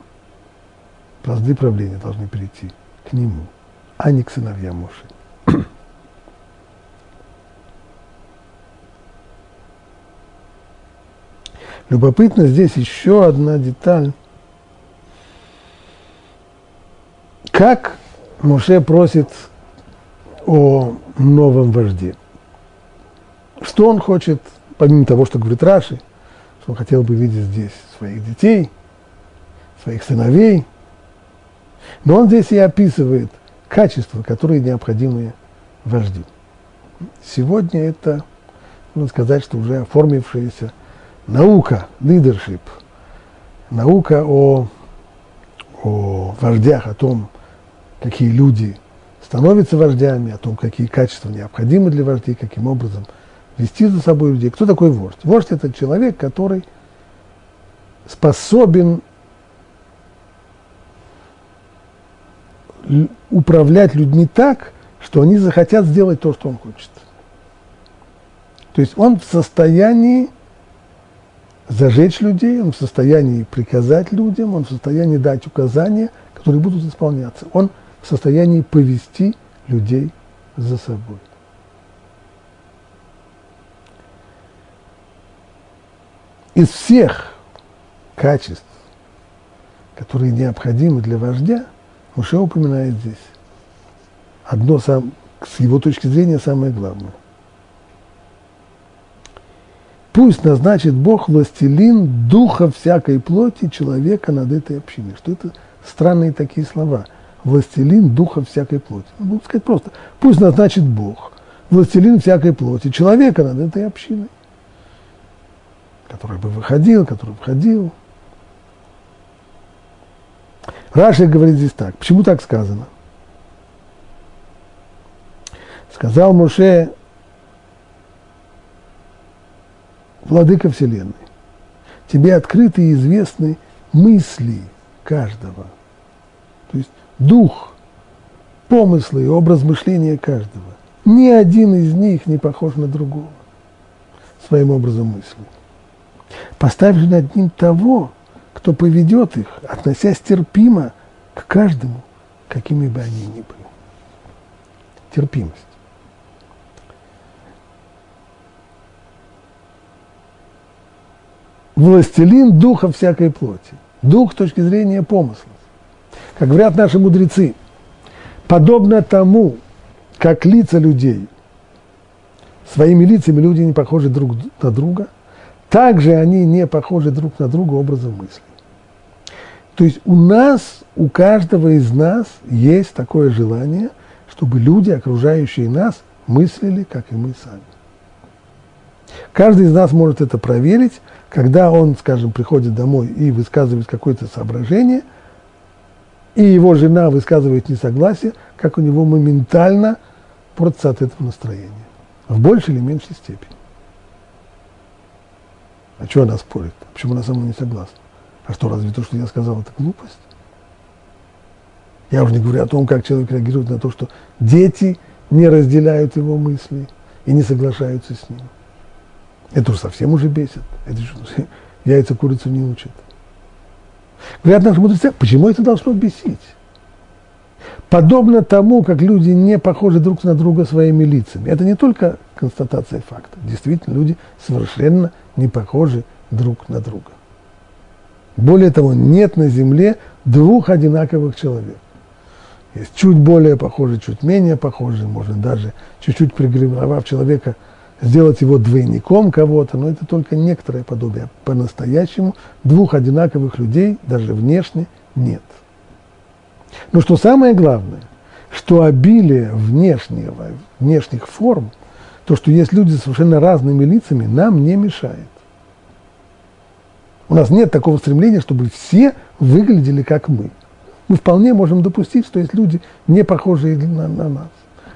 Бразды правления должны перейти к нему, а не к сыновьям Моше. Любопытно здесь еще одна деталь. Как Моше просит о новом вожде. Что он хочет, помимо того, что говорит Раши, что он хотел бы видеть здесь своих детей, своих сыновей, но он здесь и описывает качества, которые необходимы вождю. Сегодня это, можно сказать, что уже оформившаяся наука, лидершип, наука о вождях, о том, какие люди становятся вождями, о том, какие качества необходимы для вождей, каким образом вести за собой людей. Кто такой вождь? Вождь – это человек, который способен управлять людьми так, что они захотят сделать то, что он хочет. То есть он в состоянии зажечь людей, он в состоянии приказать людям, он в состоянии дать указания, которые будут исполняться. Он в состоянии повести людей за собой. Из всех качеств, которые необходимы для вождя, Моше упоминает здесь одно, с его точки зрения, самое главное. Пусть назначит Бог властелин духа всякой плоти человека над этой общиной. Что это странные такие слова? Властелин духа всякой плоти. Ну, буду сказать просто. Пусть назначит Бог властелин всякой плоти человека над этой общиной, который входил. Раши говорит здесь так. Почему так сказано? Сказал Моше, владыка вселенной, тебе открыты и известны мысли каждого. То есть дух, помыслы и образ мышления каждого. Ни один из них не похож на другого своим образом мысли. Поставь же над ним того, кто поведет их, относясь терпимо к каждому, какими бы они ни были. Терпимость. Властелин духа всякой плоти. Дух с точки зрения помыслов. Как говорят наши мудрецы, подобно тому, как лица людей, своими лицами люди не похожи друг на друга, также они не похожи друг на друга образом мысли. То есть у нас, у каждого из нас есть такое желание, чтобы люди, окружающие нас, мыслили, как и мы сами. Каждый из нас может это проверить, когда он, скажем, приходит домой и высказывает какое-то соображение, и его жена высказывает несогласие, как у него моментально портится от этого настроение. В большей или меньшей степени. А что она спорит? Почему она со мной не согласна? А что, разве то, что я сказал, это глупость? Я уже не говорю о том, как человек реагирует на то, что дети не разделяют его мысли и не соглашаются с ним. Это уже совсем уже бесит. Это же яйца курицу не учат. Говорят наши мудрецы, почему это должно бесить? Подобно тому, как люди не похожи друг на друга своими лицами. Это не только констатация факта. Действительно, люди совершенно не похожи друг на друга. Более того, нет на земле двух одинаковых человек. Есть чуть более похожий, чуть менее похожий. Можно даже чуть-чуть пригримировав человека, сделать его двойником кого-то, но это только некоторое подобие. По-настоящему двух одинаковых людей даже внешне нет. Но что самое главное, что обилие внешних форм, то, что есть люди с совершенно разными лицами, нам не мешает. У нас нет такого стремления, чтобы все выглядели как мы. Мы вполне можем допустить, что есть люди, не похожие на нас.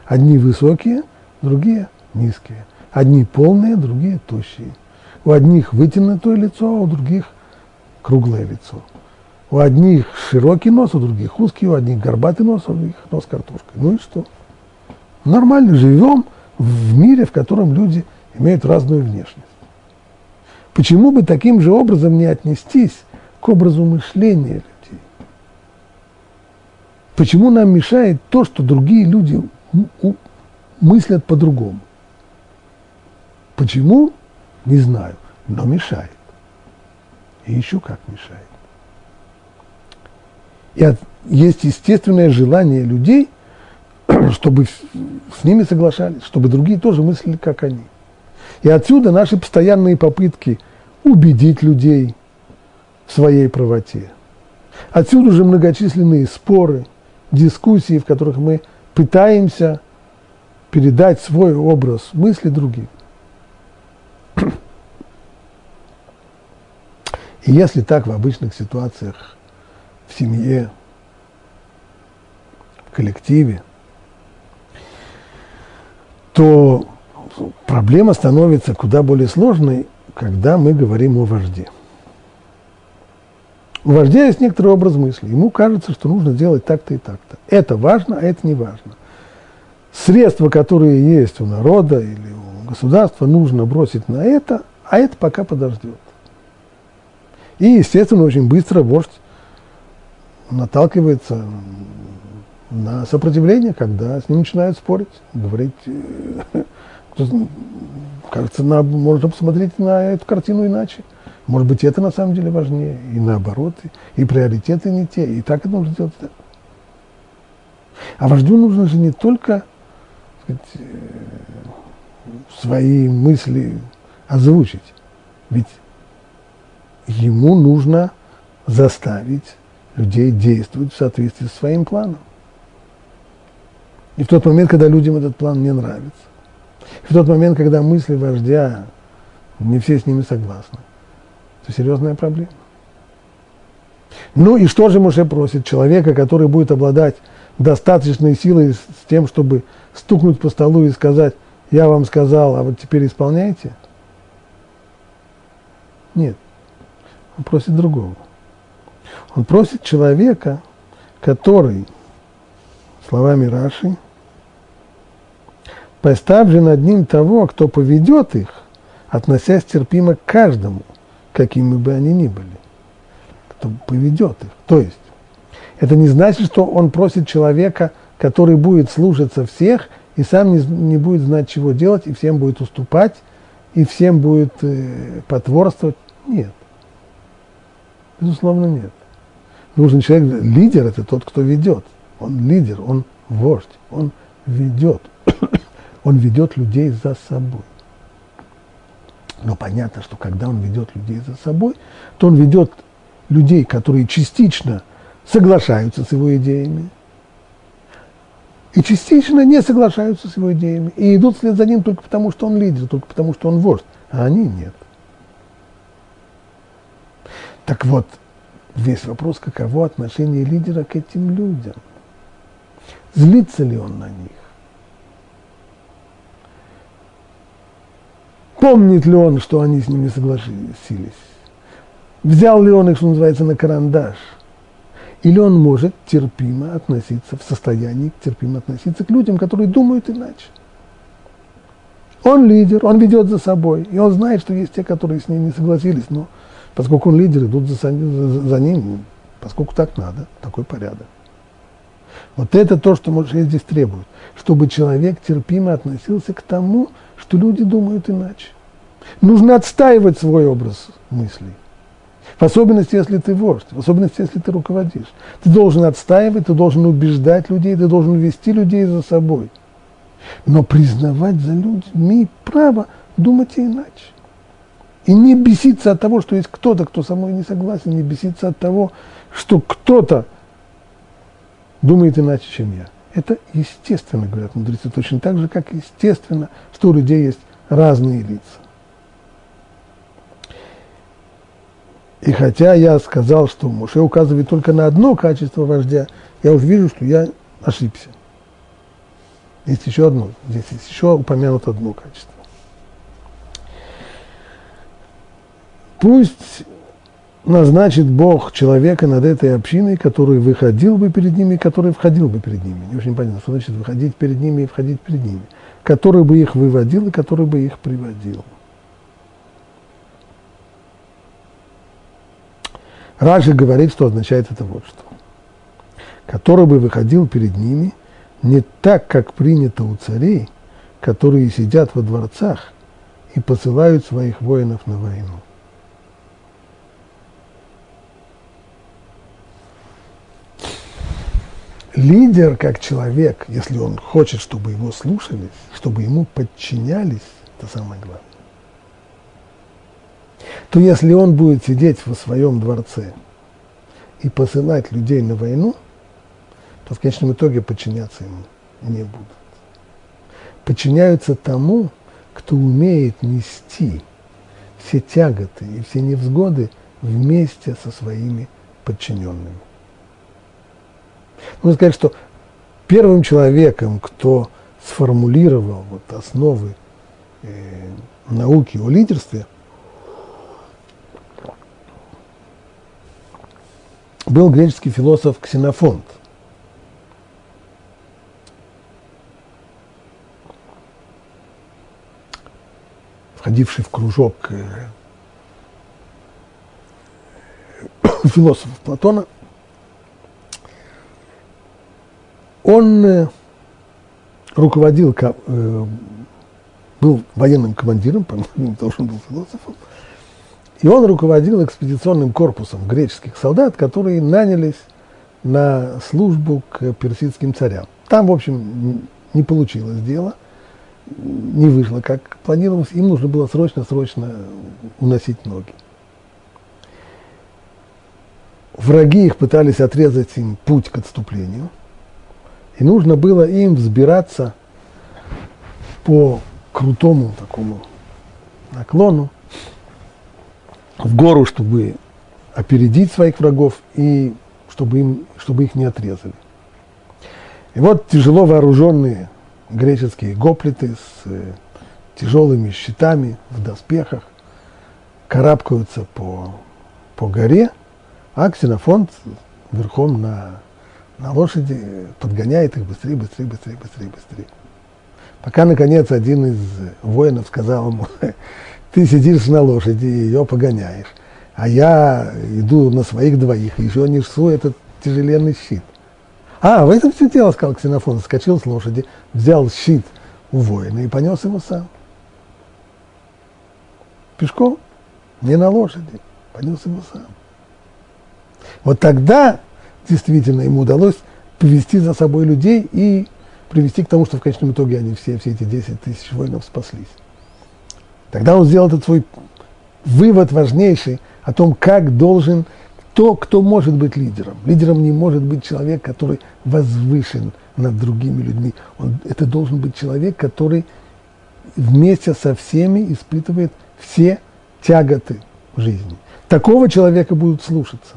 Одни высокие, другие низкие. Одни полные, другие тощие. У одних вытянутое лицо, а у других круглое лицо. У одних широкий нос, у других узкий, у одних горбатый нос, у других нос картошкой. Ну и что? Нормально, живем в мире, в котором люди имеют разную внешность. Почему бы таким же образом не отнестись к образу мышления людей? Почему нам мешает то, что другие люди мыслят по-другому? Почему? Не знаю, но мешает. И еще как мешает. И есть естественное желание людей, чтобы с ними соглашались, чтобы другие тоже мыслили, как они. И отсюда наши постоянные попытки убедить людей в своей правоте. Отсюда же многочисленные споры, дискуссии, в которых мы пытаемся передать свой образ мысли другим. И если так в обычных ситуациях, в семье, в коллективе, то проблема становится куда более сложной, когда мы говорим о вожде. У вождя есть некоторый образ мысли. Ему кажется, что нужно делать так-то и так-то. Это важно, а это не важно. Средства, которые есть у народа или у государства, нужно бросить на это, а это пока подождет. И, естественно, очень быстро вождь наталкивается на сопротивление, когда с ним начинают спорить, говорить, кажется, можно посмотреть на эту картину иначе. Может быть, это на самом деле важнее, и наоборот, и приоритеты не те, и так это нужно делать. А вождю нужно же не только, так сказать, свои мысли озвучить, ведь ему нужно заставить людей действовать в соответствии со своим планом. И в тот момент, когда людям этот план не нравится, в тот момент, когда мысли вождя, не все с ними согласны, это серьезная проблема. Ну и что же Моше просит? Человека, который будет обладать достаточной силой с тем, чтобы стукнуть по столу и сказать: «Я вам сказал, а вот теперь исполняйте?» Нет. Он просит другого. Он просит человека, который, словами Раши, Поставь же над ним того, кто поведет их, относясь терпимо к каждому, какими бы они ни были. Кто поведет их. То есть, это не значит, что он просит человека, который будет слушаться всех, и сам не будет знать, чего делать, и всем будет уступать, и всем будет потворствовать. Нет. Безусловно, нет. Нужен человек, лидер – это тот, кто ведет. Он лидер, он вождь, он ведет. Он ведет людей за собой. Но понятно, что когда он ведет людей за собой, то он ведет людей, которые частично соглашаются с его идеями, и частично не соглашаются с его идеями, и идут вслед за ним только потому, что он лидер, только потому, что он вождь, а они нет. Так вот, весь вопрос, каково отношение лидера к этим людям? Злится ли он на них? Помнит ли он, что они с ним не согласились? Взял ли он их, что называется, на карандаш? Или он может терпимо относиться, в состоянии терпимо относиться к людям, которые думают иначе? Он лидер, он ведет за собой, и он знает, что есть те, которые с ним не согласились, но поскольку он лидер, идут за ним, поскольку так надо, такой порядок. Вот это то, что Моше здесь требует, чтобы человек терпимо относился к тому, что люди думают иначе. Нужно отстаивать свой образ мыслей. В особенности, если ты вождь, в особенности, если ты руководишь. Ты должен отстаивать, ты должен убеждать людей, ты должен вести людей за собой. Но признавать за людьми право думать иначе. И не беситься от того, что есть кто-то, кто со мной не согласен, не беситься от того, что кто-то думает иначе, чем я. Это естественно, говорят мудрецы, точно так же, как естественно, что у людей есть разные лица. И хотя я сказал, что Моше указывает только на одно качество вождя, я уже вижу, что я ошибся. Есть еще одно, здесь есть еще упомянуто одно качество. Пусть назначит Бог человека над этой общиной, который выходил бы перед ними, который входил бы перед ними. Не очень понятно, что значит выходить перед ними и входить перед ними. Который бы их выводил и который бы их приводил. Раши говорит, что означает это вот что. Который бы выходил перед ними не так, как принято у царей, которые сидят во дворцах и посылают своих воинов на войну. Лидер как человек, если он хочет, чтобы его слушались, чтобы ему подчинялись, это самое главное, то если он будет сидеть во своем дворце и посылать людей на войну, то в конечном итоге подчиняться ему не будут. Подчиняются тому, кто умеет нести все тяготы и все невзгоды вместе со своими подчиненными. Можно сказать, что первым человеком, кто сформулировал вот основы науки о лидерстве, был греческий философ Ксенофонт. Входивший в кружок философов Платона, он руководил, был военным командиром, по-моему, потому что он был философом, и он руководил экспедиционным корпусом греческих солдат, которые нанялись на службу к персидским царям. Там, в общем, не получилось дело, не вышло, как планировалось, им нужно было срочно уносить ноги. Враги их пытались отрезать им путь к отступлению, и нужно было им взбираться по крутому такому наклону в гору, чтобы опередить своих врагов и чтобы их не отрезали. И вот тяжело вооруженные греческие гоплиты с тяжелыми щитами в доспехах карабкаются по горе, а Ксенофонт верхом на лошади подгоняет их быстрее. Пока, наконец, один из воинов сказал ему: ты сидишь на лошади и ее погоняешь, а я иду на своих двоих, еще несу этот тяжеленный щит. А, в этом все дело, сказал Ксенофон, скочил с лошади, взял щит у воина и понес его сам. Пешком, не на лошади, понес его сам. Вот тогда действительно ему удалось повести за собой людей и привести к тому, что в конечном итоге они все эти 10 тысяч воинов спаслись. Тогда он сделал этот свой вывод важнейший о том, как должен то, кто может быть лидером. Лидером не может быть человек, который возвышен над другими людьми. Это должен быть человек, который вместе со всеми испытывает все тяготы жизни. Такого человека будут слушаться.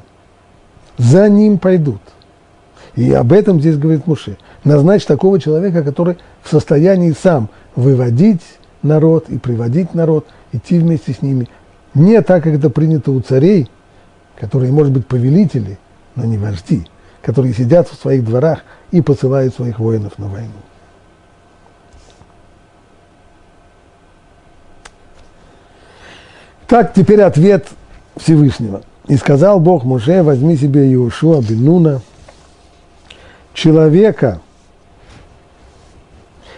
За ним пойдут. И об этом здесь говорит Муше. Назначь такого человека, который в состоянии сам выводить народ и приводить народ, идти вместе с ними. Не так, как это принято у царей, которые, может быть, повелители, но не вожди, которые сидят в своих дворах и посылают своих воинов на войну. Так, теперь ответ Всевышнего. И сказал Бог Моше: возьми себе Йеошуа бен Нуна, человека,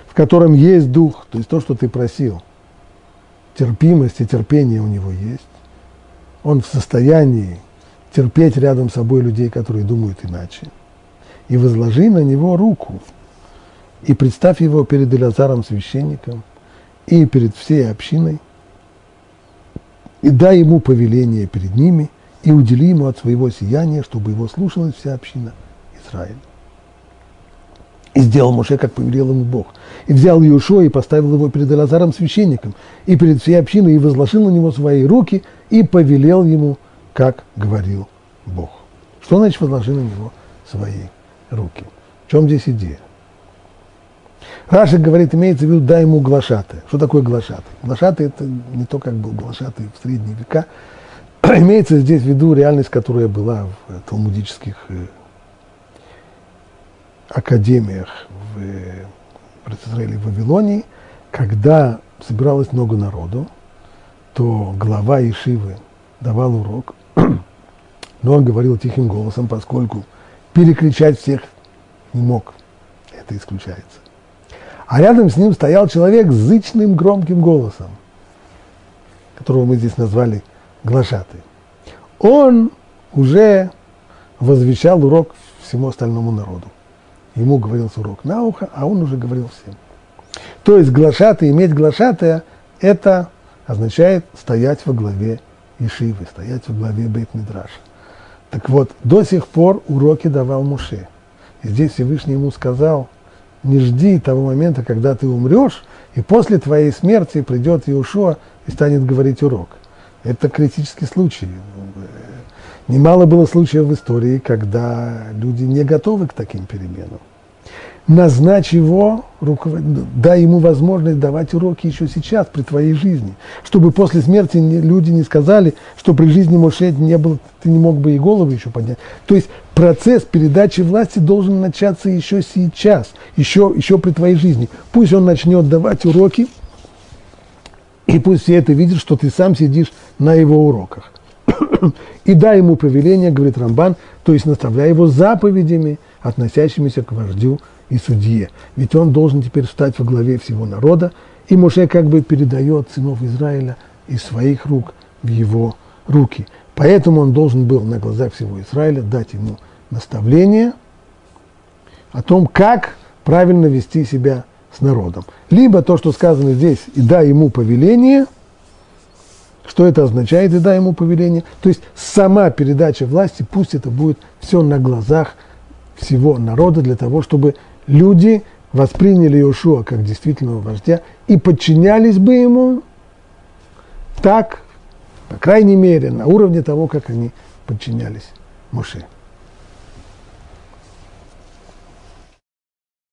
в котором есть дух, то есть то, что ты просил, терпимость и терпение у него есть. Он в состоянии терпеть рядом с собой людей, которые думают иначе. И возложи на него руку, и представь его перед Элеазаром священником, и перед всей общиной, и дай ему повеление перед ними, и удели ему от своего сияния, чтобы его слушалась вся община Израиля. И сделал Моше, как повелел ему Бог. И взял Йеошуа и поставил его перед Элеазаром священником, и перед всей общиной, и возложил на него свои руки, и повелел ему, как говорил Бог. Что значит возложил на него свои руки? В чем здесь идея? Раши говорит, имеется в виду, дай ему глашатая. Что такое глашатый? Глашатый – это не то, как был глашатый в средние века. Имеется здесь в виду реальность, которая была в талмудических академиях в Израиле и Вавилонии, когда собиралось много народу, то глава Ешивы давал урок, но он говорил тихим голосом, поскольку перекричать всех не мог. Это исключается. А рядом с ним стоял человек с зычным громким голосом, которого мы здесь назвали глашатай. Он уже возвещал урок всему остальному народу. Ему говорился урок на ухо, а он уже говорил всем. То есть глашатай, иметь глашатая, это означает стоять во главе Ешивы, стоять во главе Бейт-Мидраша. Так вот, до сих пор уроки давал Моше. И здесь Всевышний ему сказал: не жди того момента, когда ты умрешь, и после твоей смерти придет Йеошуа и станет говорить урок. Это критический случай. Немало было случаев в истории, когда люди не готовы к таким переменам. Назначь его, дай ему возможность давать уроки еще сейчас, при твоей жизни, чтобы после смерти люди не сказали, что при жизни Моше не было, ты не мог бы и голову еще поднять. То есть процесс передачи власти должен начаться еще сейчас, еще при твоей жизни. Пусть он начнет давать уроки, и пусть все это видят, что ты сам сидишь на его уроках. И дай ему повеление, говорит Рамбан, то есть наставляй его заповедями, относящимися к вождю и судье. Ведь он должен теперь стать во главе всего народа, и Моше как бы передает сынов Израиля из своих рук в его руки. Поэтому он должен был на глазах всего Израиля дать ему наставление о том, как правильно вести себя с народом. Либо то, что сказано здесь, и дай ему повеление. Что это означает, и дай ему повеление? То есть сама передача власти, пусть это будет все на глазах всего народа, для того, чтобы люди восприняли Йеошуа как действительного вождя и подчинялись бы ему так, по крайней мере, на уровне того, как они подчинялись Моше.